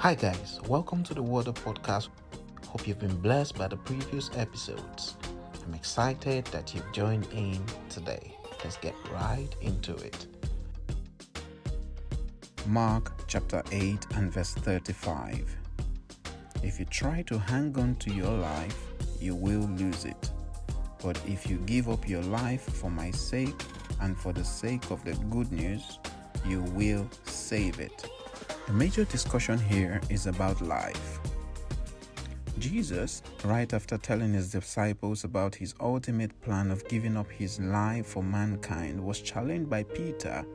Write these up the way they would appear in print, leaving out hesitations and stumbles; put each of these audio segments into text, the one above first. Hi guys, welcome to the Word of Podcast. Hope you've been blessed by the previous episodes. I'm excited that you've joined in today. Let's get right into it. Mark chapter 8 and verse 35. If you try to hang on to your life, you will lose it. But if you give up your life for my sake and for the sake of the good news, you will save it. The major discussion here is about life. Jesus, right after telling his disciples about his ultimate plan of giving up his life for mankind, was challenged by Peter,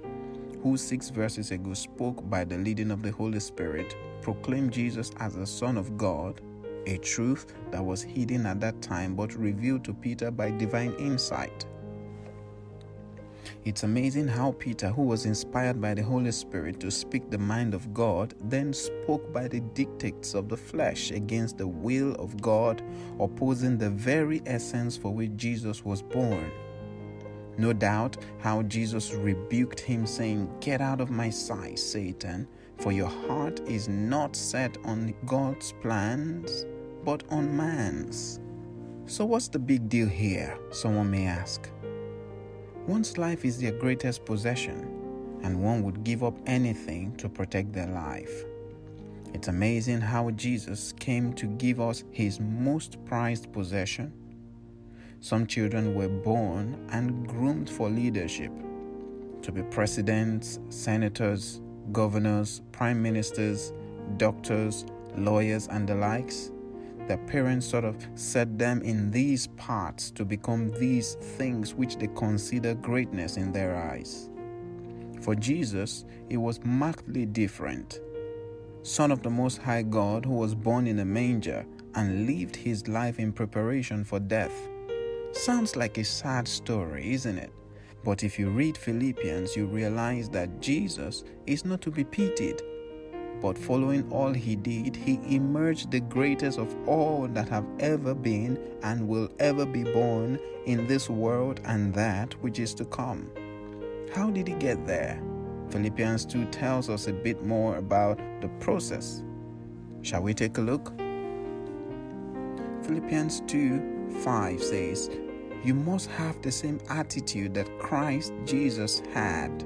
who 6 verses ago spoke by the leading of the Holy Spirit, proclaimed Jesus as the Son of God, a truth that was hidden at that time but revealed to Peter by divine insight. It's amazing how Peter, who was inspired by the Holy Spirit to speak the mind of God, then spoke by the dictates of the flesh against the will of God, opposing the very essence for which Jesus was born. No doubt how Jesus rebuked him, saying, "Get out of my sight, Satan, for your heart is not set on God's plans, but on man's." So what's the big deal here, someone may ask? One's life is their greatest possession, and one would give up anything to protect their life. It's amazing how Jesus came to give us his most prized possession. Some children were born and groomed for leadership, to be presidents, senators, governors, prime ministers, doctors, lawyers, and the likes. Their parents sort of set them in these paths to become these things which they consider greatness in their eyes. For Jesus, it was markedly different. Son of the Most High God, who was born in a manger and lived his life in preparation for death. Sounds like a sad story, isn't it? But if you read Philippians, you realize that Jesus is not to be pitied. But following all he did, he emerged the greatest of all that have ever been and will ever be born in this world and that which is to come. How did he get there? Philippians 2 tells us a bit more about the process. Shall we take a look? Philippians 2:5 says, "You must have the same attitude that Christ Jesus had.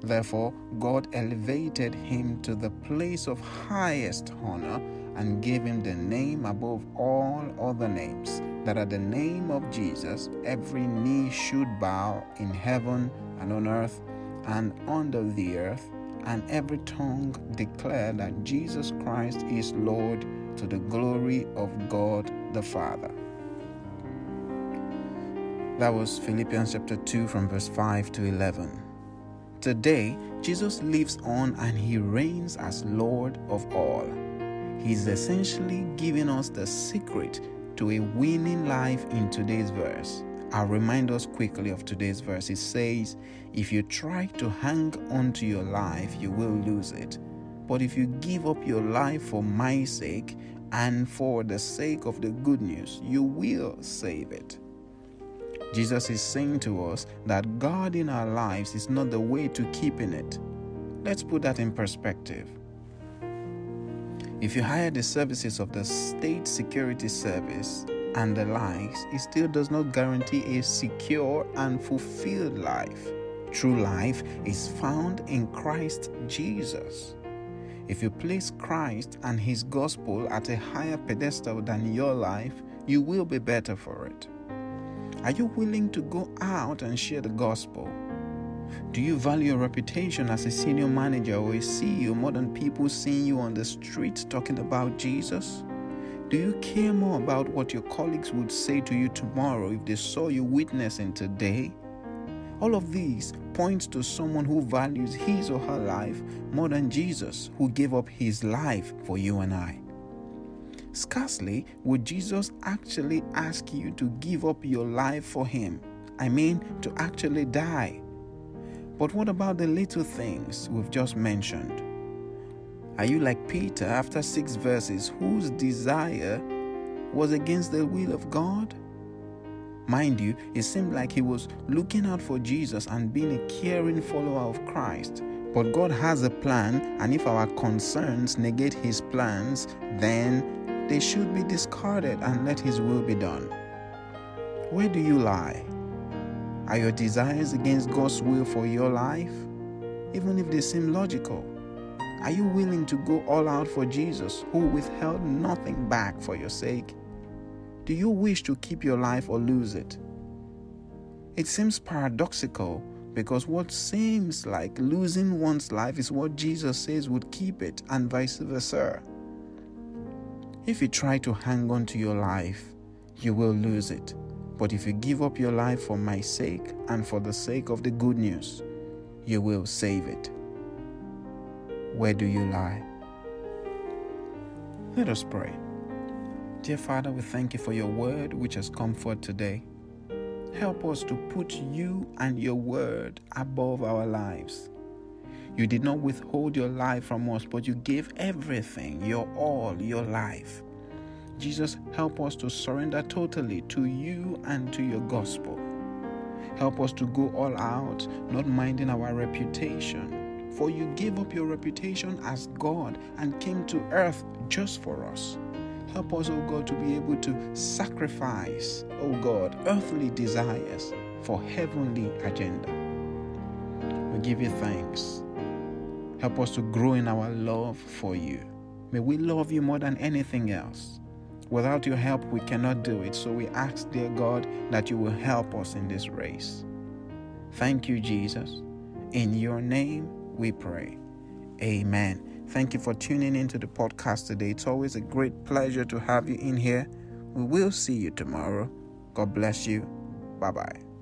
Therefore, God elevated him to the place of highest honor and gave him the name above all other names, that at the name of Jesus every knee should bow in heaven and on earth and under the earth, and every tongue declare that Jesus Christ is Lord, to the glory of God the Father." That was Philippians chapter 2 from verse 5 to 11. Today, Jesus lives on and he reigns as Lord of all. He is essentially giving us the secret to a winning life in today's verse. I'll remind us quickly of today's verse. It says, "If you try to hang on to your life, you will lose it. But if you give up your life for my sake and for the sake of the good news, you will save it." Jesus is saying to us that God in our lives is not the way to keeping it. Let's put that in perspective. If you hire the services of the State Security Service and the likes, it still does not guarantee a secure and fulfilled life. True life is found in Christ Jesus. If you place Christ and his gospel at a higher pedestal than your life, you will be better for it. Are you willing to go out and share the gospel? Do you value your reputation as a senior manager or a CEO more than people seeing you on the streets talking about Jesus? Do you care more about what your colleagues would say to you tomorrow if they saw you witnessing today? All of these points to someone who values his or her life more than Jesus, who gave up his life for you and I. Scarcely would Jesus actually ask you to give up your life for him. I mean, to actually die. But what about the little things we've just mentioned? Are you like Peter after 6 verses, whose desire was against the will of God? Mind you, it seemed like he was looking out for Jesus and being a caring follower of Christ. But God has a plan, and if our concerns negate his plans, then they should be discarded and let his will be done. Where do you lie? Are your desires against God's will for your life, even if they seem logical? Are you willing to go all out for Jesus, who withheld nothing back for your sake? Do you wish to keep your life or lose it? It seems paradoxical, because what seems like losing one's life is what Jesus says would keep it, and vice versa. If you try to hang on to your life, you will lose it. But if you give up your life for my sake and for the sake of the good news, you will save it. Where do you lie? Let us pray. Dear Father, we thank you for your word which has come forth today. Help us to put you and your word above our lives. You did not withhold your life from us, but you gave everything, your all, your life. Jesus, help us to surrender totally to you and to your gospel. Help us to go all out, not minding our reputation. For you gave up your reputation as God and came to earth just for us. Help us, O God, to be able to sacrifice, O God, earthly desires for heavenly agenda. We give you thanks. Help us to grow in our love for you. May we love you more than anything else. Without your help, we cannot do it. So we ask, dear God, that you will help us in this race. Thank you, Jesus. In your name we pray. Amen. Thank you for tuning into the podcast today. It's always a great pleasure to have you in here. We will see you tomorrow. God bless you. Bye-bye.